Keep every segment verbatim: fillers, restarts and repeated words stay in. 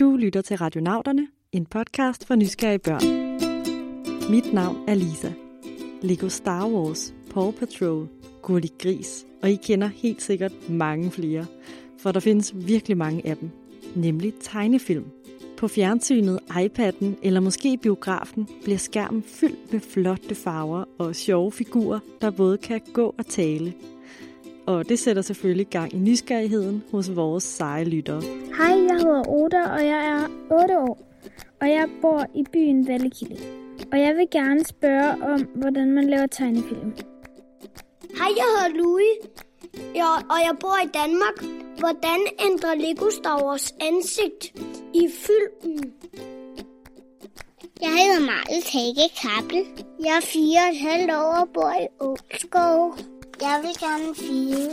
Du lytter til Radionauterne, en podcast for nysgerrige børn. Mit navn er Lisa. Lego Star Wars, Paw Patrol, Gurli Gris, og I kender helt sikkert mange flere, for der findes virkelig mange af dem, nemlig tegnefilm. På fjernsynet, iPad'en eller måske biografen bliver skærmen fyldt med flotte farver og sjove figurer, der både kan gå og tale. Og det sætter selvfølgelig gang i nysgerrigheden hos vores seje lyttere. Hej, jeg hedder Oda, og jeg er otte år, og jeg bor i byen Vallekille. Og jeg vil gerne spørge om, hvordan man laver tegnefilm. Hej, jeg hedder Louis, og jeg bor i Danmark. Hvordan ændrer Lego Star Wars ansigt i filmen? Jeg hedder Marlet Hække Kappel. Jeg er fire og et halvt år og bor i Ålskov. Jeg vil gerne vide,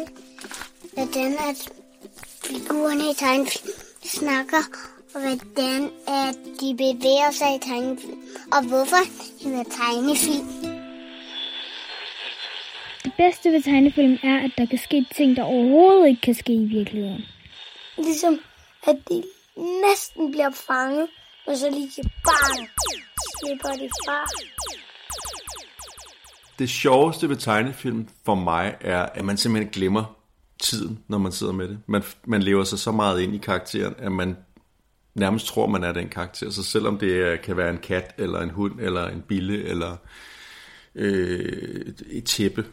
hvordan at figurerne i tegnefilm snakker, og hvordan at de bevæger sig i tegnefilm, og hvorfor de er tegnefilm. Det bedste ved tegnefilm er, at der kan ske ting, der overhovedet ikke kan ske i virkeligheden. Ligesom at de næsten bliver fanget, og så lige bare slipper de fra. Det sjoveste ved tegnefilm for mig er, at man simpelthen glemmer tiden, når man sidder med det. Man, man lever sig så meget ind i karakteren, at man nærmest tror, man er den karakter. Så selvom det kan være en kat, eller en hund, eller en bille, eller øh, et tæppe.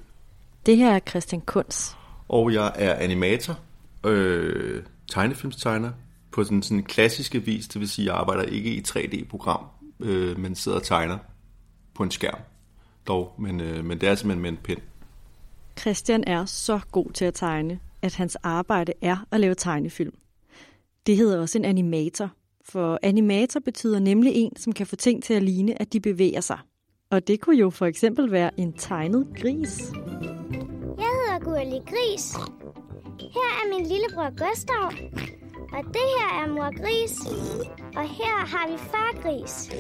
Det her er Christian Kuntz. Og jeg er animator, øh, tegnefilmstegner, på den sådan klassiske vis. Det vil sige, at jeg arbejder ikke i tre D-program, øh, men sidder og tegner på en skærm. Dog, men, øh, men det er simpelthen med en pind. Christian er så god til at tegne, at hans arbejde er at lave tegnefilm. Det hedder også en animator, for animator betyder nemlig en, som kan få ting til at ligne, at de bevæger sig. Og det kunne jo for eksempel være en tegnet gris. Jeg hedder Gurli Gris. Her er min lillebror Gustav. Og det her er mor Gris, og her har vi far Gris.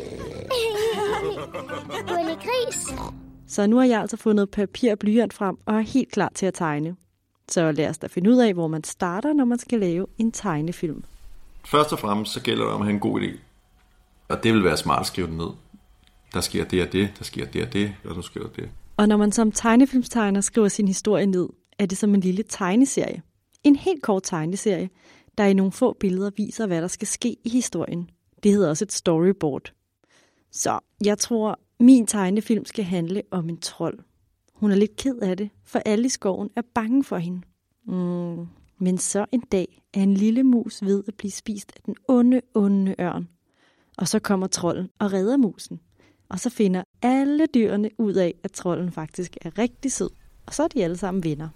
Gurli Gris. Så nu har jeg altså fundet papir og blyant frem og er helt klar til at tegne. Så lad os da finde ud af, hvor man starter, når man skal lave en tegnefilm. Først og fremmest så gælder det om at have en god idé. Og det vil være smart at skrive det ned. Der sker det og det, der sker det og det, og nu sker der det. Og når man som tegnefilmstegner skriver sin historie ned, er det som en lille tegneserie. En helt kort tegneserie, der i nogle få billeder viser, hvad der skal ske i historien. Det hedder også et storyboard. Så jeg tror, min tegnefilm skal handle om en trold. Hun er lidt ked af det, for alle i skoven er bange for hende. Mm. Men så en dag er en lille mus ved at blive spist af den onde, onde ørn. Og så kommer trolden og redder musen. Og så finder alle dyrene ud af, at trolden faktisk er rigtig sød. Og så er de alle sammen venner.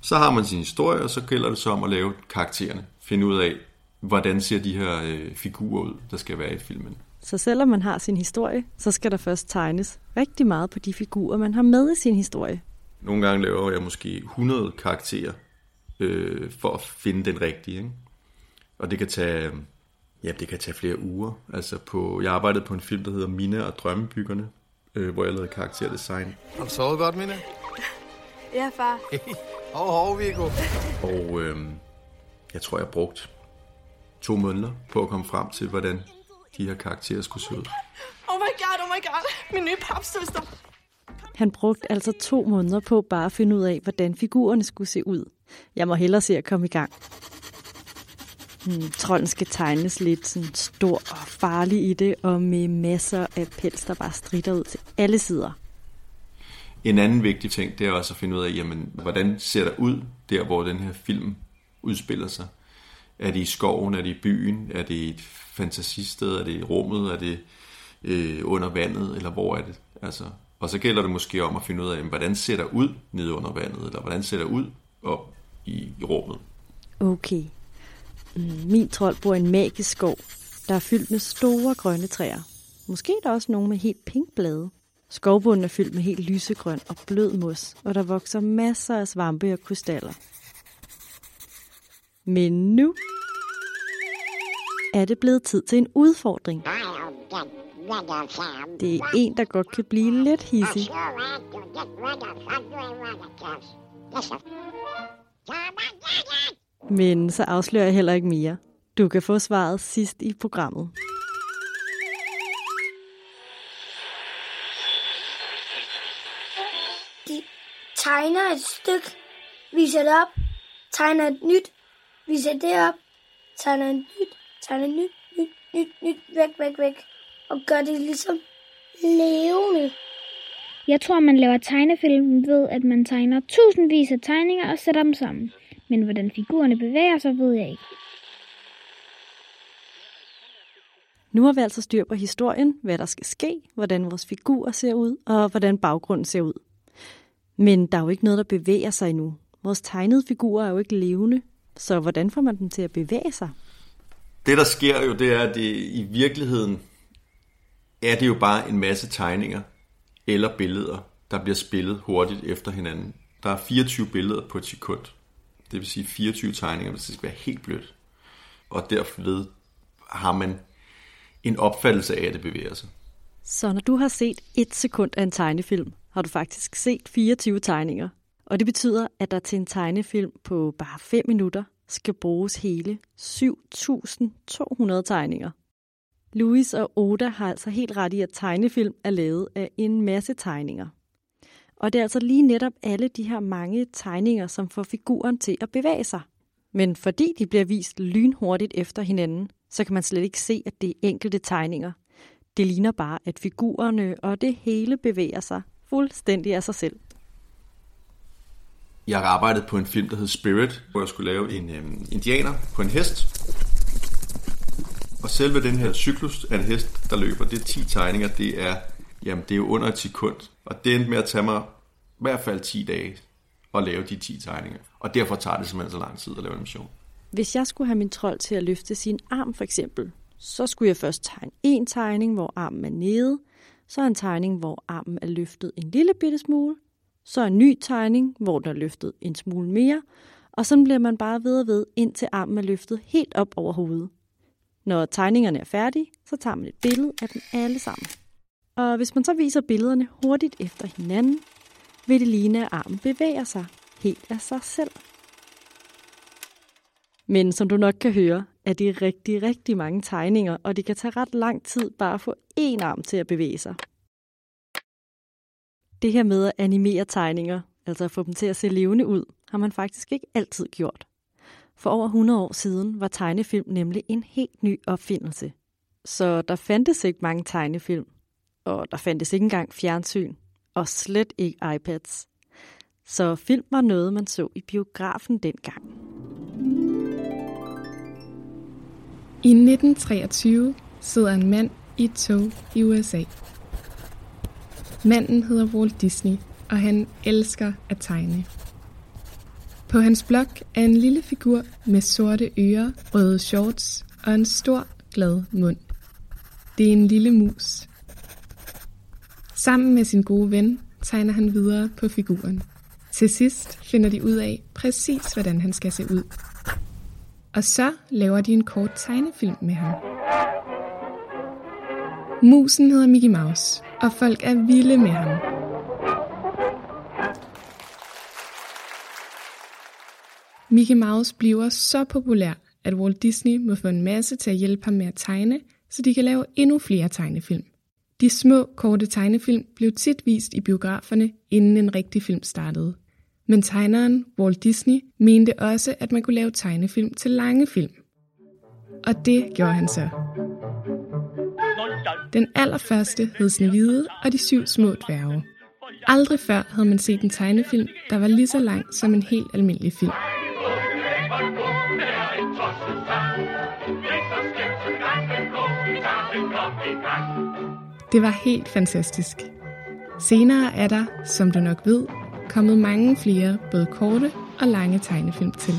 Så har man sin historie, og så gælder det så om at lave karaktererne. Finde ud af, hvordan ser de her øh, figurer ud, der skal være i filmen. Så selvom man har sin historie, så skal der først tegnes rigtig meget på de figurer, man har med i sin historie. Nogle gange laver jeg måske hundrede karakterer øh, for at finde den rigtige, ikke? Og det kan tage, ja, det kan tage flere uger. Altså på, jeg arbejdede på en film, der hedder Minna og Drømmebyggerne, øh, hvor jeg lavede karakterdesign. Har du sovet godt, Minna? Ja, far. Hov, hov, Viggo. Og øh, jeg tror, jeg brugte to måneder på at komme frem til, hvordan de her karakterer skulle se ud. Oh my god, oh my god, min nye papsøster. Han brugte altså to måneder på bare at finde ud af, hvordan figurerne skulle se ud. Jeg må hellere se at komme i gang. Hmm, trolden skal tegnes lidt sådan stor og farlig i det, og med masser af pels, der bare stritter ud til alle sider. En anden vigtig ting, det er også at finde ud af, jamen, hvordan ser der ud, der hvor den her film udspiller sig. Er det i skoven? Er det i byen? Er det et fantasisted? Er det i rummet? Er det øh, under vandet? Eller hvor er det? Altså, og så gælder det måske om at finde ud af, jamen, hvordan ser der ud nede under vandet? Eller hvordan ser der ud op i, i rummet? Okay. Min trold bor i en magisk skov, der er fyldt med store grønne træer. Måske er der også nogle med helt pinkblade. Skovbunden er fyldt med helt lysegrøn og blød mos, og der vokser masser af svampe og krystaller. Men nu er det blevet tid til en udfordring. Det er en, der godt kan blive lidt hidsig. Men så afslører jeg heller ikke mere. Du kan få svaret sidst i programmet. De tegner et stykke, viser det op, tegner et nyt, viser det op, tegner et nyt, tegner et nyt, nyt, nyt, nyt, væk, væk, væk. Og gør det ligesom levende. Jeg tror, man laver tegnefilm ved, at man tegner tusindvis af tegninger og sætter dem sammen. Men hvordan figurerne bevæger sig, ved jeg ikke. Nu har vi altså styr på historien, hvad der skal ske, hvordan vores figurer ser ud og hvordan baggrunden ser ud. Men der er jo ikke noget, der bevæger sig endnu. Vores tegnede figurer er jo ikke levende, så hvordan får man dem til at bevæge sig? Det, der sker jo, det er, at det, i virkeligheden er det jo bare en masse tegninger eller billeder, der bliver spillet hurtigt efter hinanden. Der er fireogtyve billeder på et sekund. Det vil sige fireogtyve tegninger, hvis det skal være helt blødt. Og derved har man en opfattelse af, at det bevæger sig. Så når du har set et sekund af en tegnefilm, har du faktisk set fireogtyve tegninger. Og det betyder, at der til en tegnefilm på bare fem minutter skal bruges hele syv tusind to hundrede tegninger. Louis og Oda har altså helt ret i, at tegnefilm er lavet af en masse tegninger. Og det er altså lige netop alle de her mange tegninger, som får figuren til at bevæge sig. Men fordi de bliver vist lynhurtigt efter hinanden, så kan man slet ikke se, at det er enkelte tegninger. Det ligner bare, at figurerne og det hele bevæger sig fuldstændig af sig selv. Jeg har arbejdet på en film, der hed Spirit, hvor jeg skulle lave en øhm, indianer på en hest. Og selve den her cyklus af en hest, der løber, det er ti tegninger, det er, jamen, det er jo under et sekund. Og det endte med at tage mig i hvert fald ti dage at lave de ti tegninger. Og derfor tager det simpelthen så lang tid at lave animation. Hvis jeg skulle have min trold til at løfte sin arm for eksempel, så skulle jeg først tegne en tegning, hvor armen er nede, så en tegning, hvor armen er løftet en lille bitte smule, så en ny tegning, hvor den er løftet en smule mere, og så bliver man bare ved og ved, indtil armen er løftet helt op over hovedet. Når tegningerne er færdige, så tager man et billede af dem alle sammen. Og hvis man så viser billederne hurtigt efter hinanden, vil det ligne, at armen bevæger sig helt af sig selv. Men som du nok kan høre, er det rigtig, rigtig mange tegninger, og det kan tage ret lang tid bare at få én arm til at bevæge sig. Det her med at animere tegninger, altså at få dem til at se levende ud, har man faktisk ikke altid gjort. For over hundrede år siden var tegnefilm nemlig en helt ny opfindelse. Så der fandtes ikke mange tegnefilm, og der fandtes ikke engang fjernsyn, og slet ikke iPads. Så film var noget, man så i biografen dengang. I nitten treogtyve sidder en mand i et tog i U S A. Manden hedder Walt Disney, og han elsker at tegne. På hans blog er en lille figur med sorte ører, røde shorts og en stor, glad mund. Det er en lille mus. Sammen med sin gode ven tegner han videre på figuren. Til sidst finder de ud af præcis, hvordan han skal se ud. Og så laver de en kort tegnefilm med ham. Musen hedder Mickey Mouse, og folk er vilde med ham. Mickey Mouse bliver så populær, at Walt Disney må få en masse til at hjælpe ham med at tegne, så de kan lave endnu flere tegnefilm. De små, korte tegnefilm blev tit vist i biograferne, inden en rigtig film startede. Men tegneren Walt Disney mente også, at man kunne lave tegnefilm til lange film. Og det gjorde han så. Den allerførste hed Snehvide og de syv små dværge. Aldrig før havde man set en tegnefilm, der var lige så lang som en helt almindelig film. Det var helt fantastisk. Senere er der, som du nok ved, kommet mange flere, både korte og lange tegnefilm til.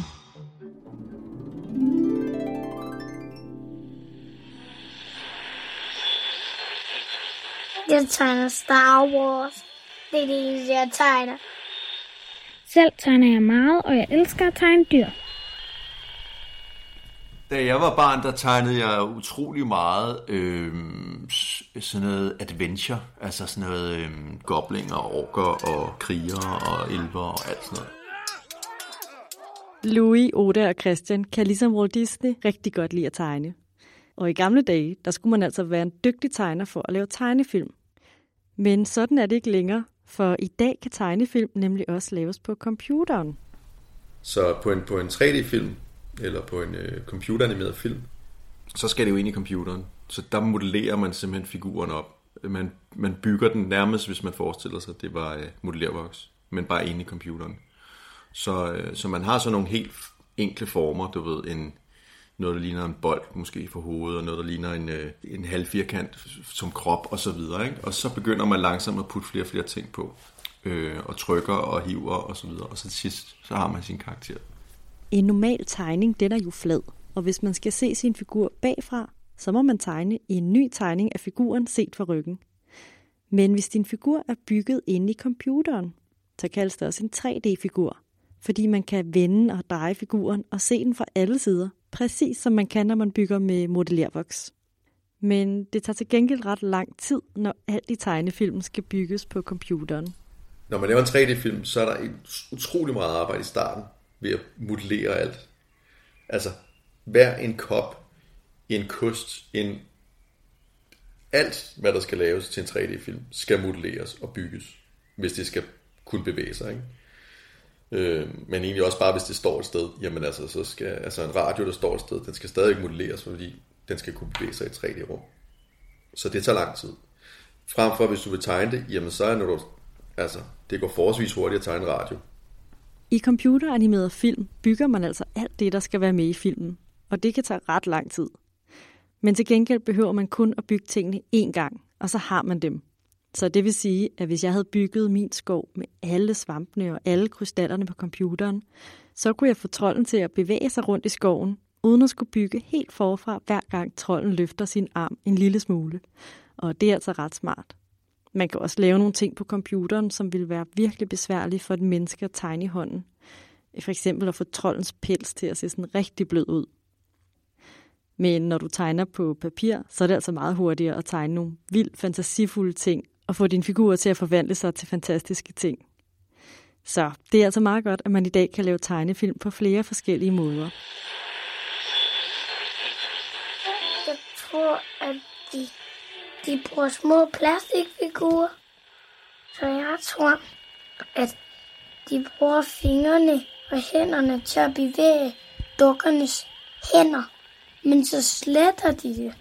Jeg tegner Star Wars. Det er det eneste, jeg tegner. Selv tegner jeg meget, og jeg elsker at tegne dyr. Da jeg var barn, der tegnede jeg utrolig meget øh, sådan noget adventure. Altså sådan noget øh, goblinger, orker og krigere og elver og alt sådan noget. Louis, Oda og Christian kan ligesom Walt Disney rigtig godt lide at tegne. Og i gamle dage, der skulle man altså være en dygtig tegner for at lave tegnefilm. Men sådan er det ikke længere, for i dag kan tegnefilm nemlig også laves på computeren. Så på en, på en tre D-film, eller på en øh, computeranimeret film, så skal det jo ind i computeren. Så der modellerer man simpelthen figuren op. Man, man bygger den nærmest, hvis man forestiller sig, det var øh, modellervoks, men bare inde i computeren. Så, øh, så man har sådan nogle helt enkle former, du ved, en... noget, der ligner en bold måske for hovedet, og noget, der ligner en, en halvfirkant som krop, og så videre. Ikke? Og så begynder man langsomt at putte flere og flere ting på, øh, og trykker og hiver, og så videre. Og så til sidst, så har man sin karakter. En normal tegning, den er jo flad, og hvis man skal se sin figur bagfra, så må man tegne i en ny tegning af figuren set fra ryggen. Men hvis din figur er bygget inde i computeren, så kaldes det også en tre D-figur, fordi man kan vende og dreje figuren og se den fra alle sider. Præcis som man kan, når man bygger med modellervoks. Men det tager til gengæld ret lang tid, når alt i tegnefilmen skal bygges på computeren. Når man laver en tre D-film, så er der utrolig meget arbejde i starten ved at modellere alt. Altså, hver en kop, en kost, en... alt, hvad der skal laves til en tre D-film, skal modelleres og bygges, hvis det skal kunne bevæge sig, ikke? Men egentlig også bare, hvis det står et sted, jamen altså, så skal, altså en radio, der står et sted, den skal stadig modelleres, fordi den skal kunne bevæge sig i tre D-rum. Så det tager lang tid. Fremfor, hvis du vil tegne det, jamen så er du, altså, det går forholdsvis hurtigt at tegne radio. I computeranimerede film bygger man altså alt det, der skal være med i filmen, og det kan tage ret lang tid. Men til gengæld behøver man kun at bygge tingene én gang, og så har man dem. Så det vil sige, at hvis jeg havde bygget min skov med alle svampene og alle krystallerne på computeren, så kunne jeg få trolden til at bevæge sig rundt i skoven, uden at skulle bygge helt forfra, hver gang trolden løfter sin arm en lille smule. Og det er altså ret smart. Man kan også lave nogle ting på computeren, som ville være virkelig besværlige for et menneske at tegne i hånden. For eksempel at få troldens pels til at se sådan rigtig blød ud. Men når du tegner på papir, så er det altså meget hurtigere at tegne nogle vildt fantasifulde ting, og få dine figurer til at forvandle sig til fantastiske ting. Så det er altså meget godt, at man i dag kan lave tegnefilm på flere forskellige måder. Jeg tror, at de, de bruger små plastikfigurer. Så jeg tror, at de bruger fingrene og hænderne til at bevæge dukkernes hænder. Men så sletter de det,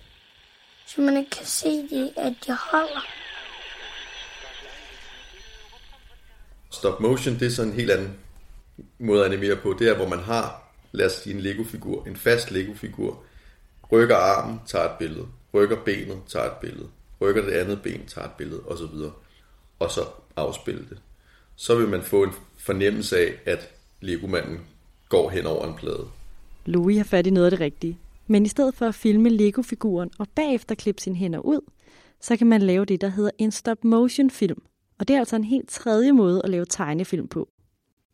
så man ikke kan se det, at de holder. Stop motion, det er sådan en helt anden måde at animere på. Det er, hvor man har, lad os sige, en Lego-figur, en fast Lego-figur, rykker armen, tager et billede, rykker benet, tager et billede, rykker det andet ben, tager et billede, osv. Og så afspille det. Så vil man få en fornemmelse af, at Lego-manden går hen over en plade. Louis har fat i noget af det rigtige. Men i stedet for at filme Lego-figuren og bagefter klippe sine hænder ud, så kan man lave det, der hedder en stop-motion-film. Og det er altså en helt tredje måde at lave tegnefilm på.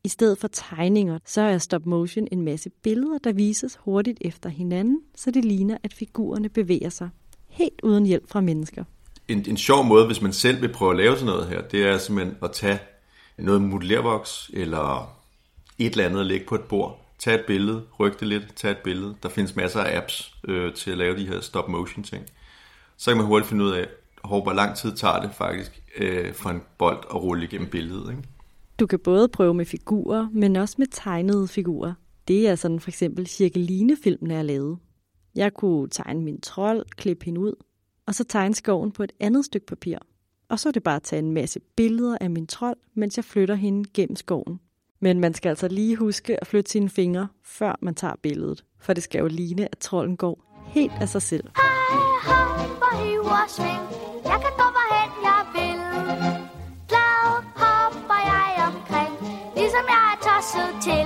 I stedet for tegninger, så er stop-motion en masse billeder, der vises hurtigt efter hinanden, så det ligner, at figurerne bevæger sig, helt uden hjælp fra mennesker. En, en sjov måde, hvis man selv vil prøve at lave sådan noget her, det er simpelthen at tage noget modellervoks eller et eller andet og lægge på et bord. Tag et billede, ryk det lidt, tag et billede. Der findes masser af apps øh, til at lave de her stop-motion ting. Så kan man hurtigt finde ud af, hvor lang tid tager det faktisk øh, for en bold at rulle igennem billedet. Ikke? Du kan både prøve med figurer, men også med tegnede figurer. Det er sådan for eksempel cirkelinefilmen er lavet. Jeg kunne tegne min trold, klippe hende ud, og så tegne skoven på et andet stykke papir. Og så er det bare at tage en masse billeder af min trold, mens jeg flytter hende gennem skoven. Men man skal altså lige huske at flytte sine fingre, før man tager billedet. For det skal jo ligne, at trolden går helt af sig selv. Hej, hej, hvor hiver sving. Jeg kan gå, hvorhen jeg vil. Glad hopper jeg omkring, ligesom jeg er tosset til.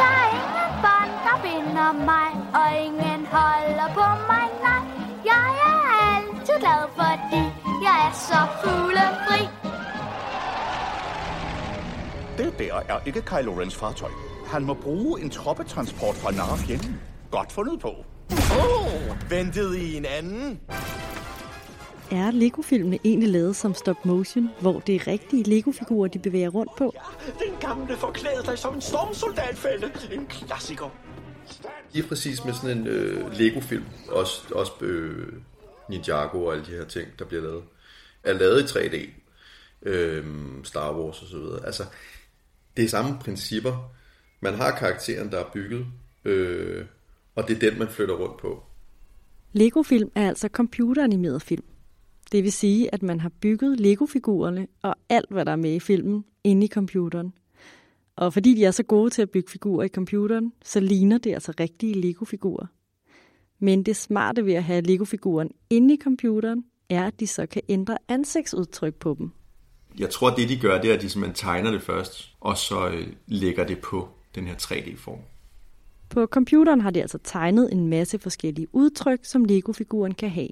Der er ingen bånd, der binder mig, og ingen holder på mig, nej. Jeg er altid glad, fordi jeg er så fuglefri. Det der er ikke Kylo Rens fartøj. Han må bruge en troppetransport fra nære fjenden. Godt fundet på. Åh, oh, ventede I en anden? er Lego-filmene egentlig lavet som stop-motion, hvor det er rigtige Lego-figurer, de bevæger rundt på? Ja, den gamle forklæder sig som en stormsoldatfælde. En klassiker. Lige præcis med sådan en øh, Lego-film, også, også øh, Ninjago og alle de her ting, der bliver lavet, er lavet i tre D. Øh, Star Wars og så videre. Altså, det er samme principper. Man har karakteren, der er bygget, øh, og det er den, man flytter rundt på. Lego-film er altså computeranimeret film. Det vil sige, at man har bygget Lego-figurerne og alt, hvad der er med i filmen, inde i computeren. Og fordi de er så gode til at bygge figurer i computeren, så ligner det altså rigtige Lego-figurer. Men det smarte ved at have Lego-figuren inde i computeren, er, at de så kan ændre ansigtsudtryk på dem. Jeg tror, det de gør, det er, at de simpelthen tegner det først, og så øh, lægger det på den her tre D-form. På computeren har de altså tegnet en masse forskellige udtryk, som Lego-figuren kan have.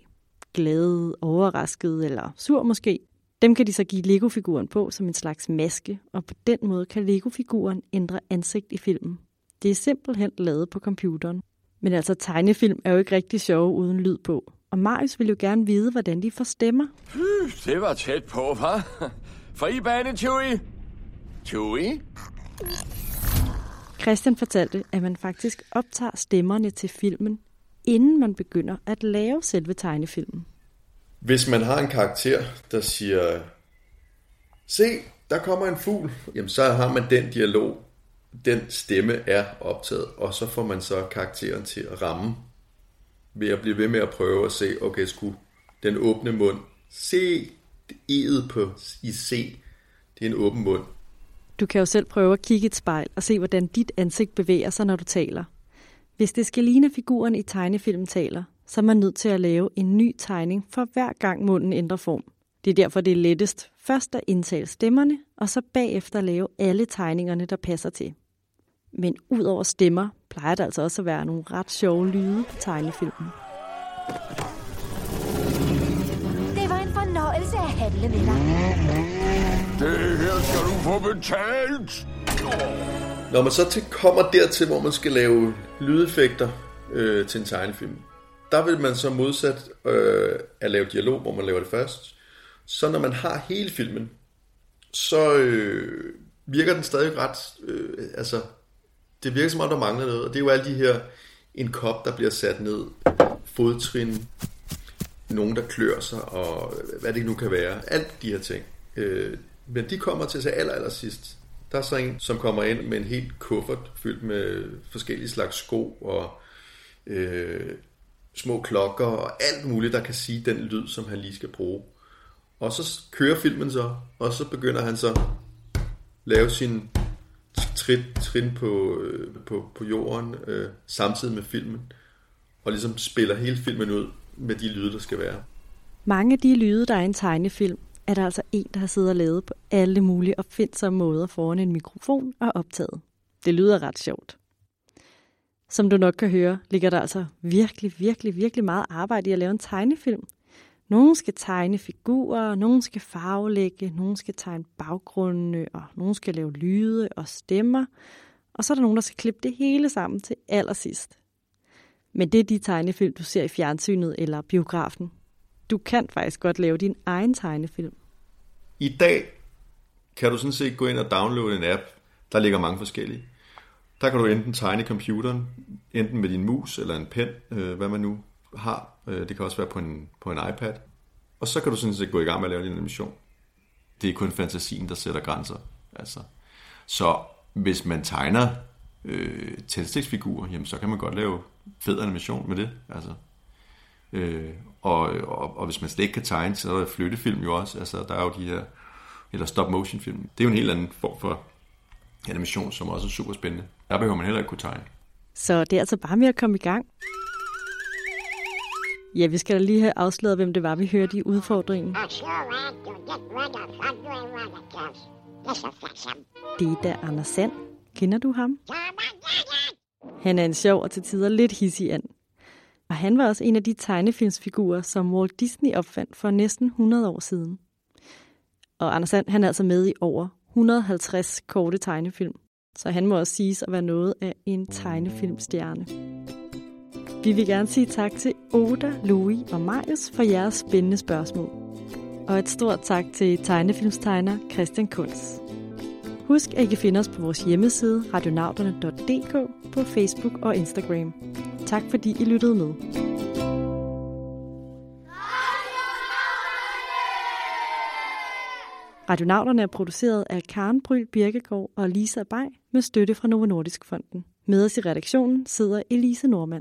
Glade, overrasket eller sur måske. Dem kan de så give Lego-figuren på som en slags maske, og på den måde kan Lego-figuren ændre ansigt i filmen. Det er simpelthen lavet på computeren. Men altså, tegnefilm er jo ikke rigtig sjove uden lyd på. Og Marius vil jo gerne vide, hvordan de får stemmer. Det var tæt på, hva'? Fri bane, Chewie! Chewie? Christian fortalte, at man faktisk optager stemmerne til filmen, inden man begynder at lave selve tegnefilmen. Hvis man har en karakter, der siger, se, der kommer en fugl, jamen så har man den dialog, den stemme er optaget, og så får man så karakteren til at ramme, ved at blive ved med at prøve at se, okay, sku, den åbne mund, se, e'et på i se, det er en åben mund. Du kan jo selv prøve at kigge i et spejl og se, hvordan dit ansigt bevæger sig, når du taler. Hvis det skal ligne figuren i tegnefilmen taler, så er man nødt til at lave en ny tegning for hver gang munden ændrer form. Det er derfor, det er lettest først at indtale stemmerne, og så bagefter lave alle tegningerne, der passer til. Men ud over stemmer, plejer der altså også at være nogle ret sjove lyde på tegnefilmen. Det var en fornøjelse at handle med dig. Det her skal du få betalt! Når man så kommer dertil, hvor man skal lave lydeffekter øh, til en tegnefilm, der vil man så modsat øh, at lave dialog, hvor man laver det først. Så når man har hele filmen, så øh, virker den stadig ret... Øh, altså, det virker som om, der mangler noget. Og det er jo alle de her... En kop, der bliver sat ned, fodtrin, nogen, der klør sig, og hvad det nu kan være. Alt de her ting. Øh, Men de kommer til sig aller, aller sidst. Der er så en, som kommer ind med en helt kuffert, fyldt med forskellige slags sko og øh, små klokker og alt muligt, der kan sige den lyd, som han lige skal bruge. Og så kører filmen så, og så begynder han så at lave sin trin, trin på, øh, på, på jorden øh, samtidig med filmen, og ligesom spiller hele filmen ud med de lyde, der skal være. Mange af de lyde, der er i en tegnefilm, er der altså en, der har siddet og lavet på alle mulige opfindsomme måder foran en mikrofon og optaget. Det lyder ret sjovt. Som du nok kan høre, ligger der altså virkelig, virkelig, virkelig meget arbejde i at lave en tegnefilm. Nogen skal tegne figurer, nogen skal farvelægge, nogen skal tegne baggrunde, og nogen skal lave lyde og stemmer. Og så er der nogen, der skal klippe det hele sammen til allersidst. Men det er de tegnefilm, du ser i fjernsynet eller biografen. Du kan faktisk godt lave din egen tegnefilm. I dag kan du sådan set gå ind og downloade en app, der ligger mange forskellige. Der kan du enten tegne i computeren, enten med din mus eller en pen, øh, hvad man nu har. Det kan også være på en, på en iPad. Og så kan du sådan set gå i gang med at lave din animation. Det er kun fantasien, der sætter grænser. Altså. Så hvis man tegner øh, tændstiksfigurer, jamen, så kan man godt lave fed animation med det. Altså. Øh, og, og, og hvis man slet ikke kan tegne, så er der flyttefilm jo også, altså der er jo de her, eller stop motion film, det er jo en helt anden form for animation, som også er super spændende. Der behøver man heller ikke kunne tegne. Så det er altså bare med at komme i gang. Ja, vi skal da lige have afsløret, hvem det var, vi hørte i udfordringen. Det er da Anders And. Kender du ham? Han er en sjov og til tider lidt hidsig and. Og han var også en af de tegnefilmsfigurer, som Walt Disney opfandt for næsten hundrede år siden. Og Anders And, han er altså med i over et hundrede og halvtreds korte tegnefilm, så han må også siges at være noget af en tegnefilmstjerne. Vi vil gerne sige tak til Oda, Louis og Marius for jeres spændende spørgsmål. Og et stort tak til tegnefilmstegner Christian Kuntz. Husk, at I kan finde os på vores hjemmeside radionauterne punktum d k, på Facebook og Instagram. Tak fordi I lyttede med. Radionauterne er produceret af Karen Brüel Birkegaard og Lisa Bay med støtte fra Novo Nordisk Fonden. Med os i redaktionen sidder Elise Normann.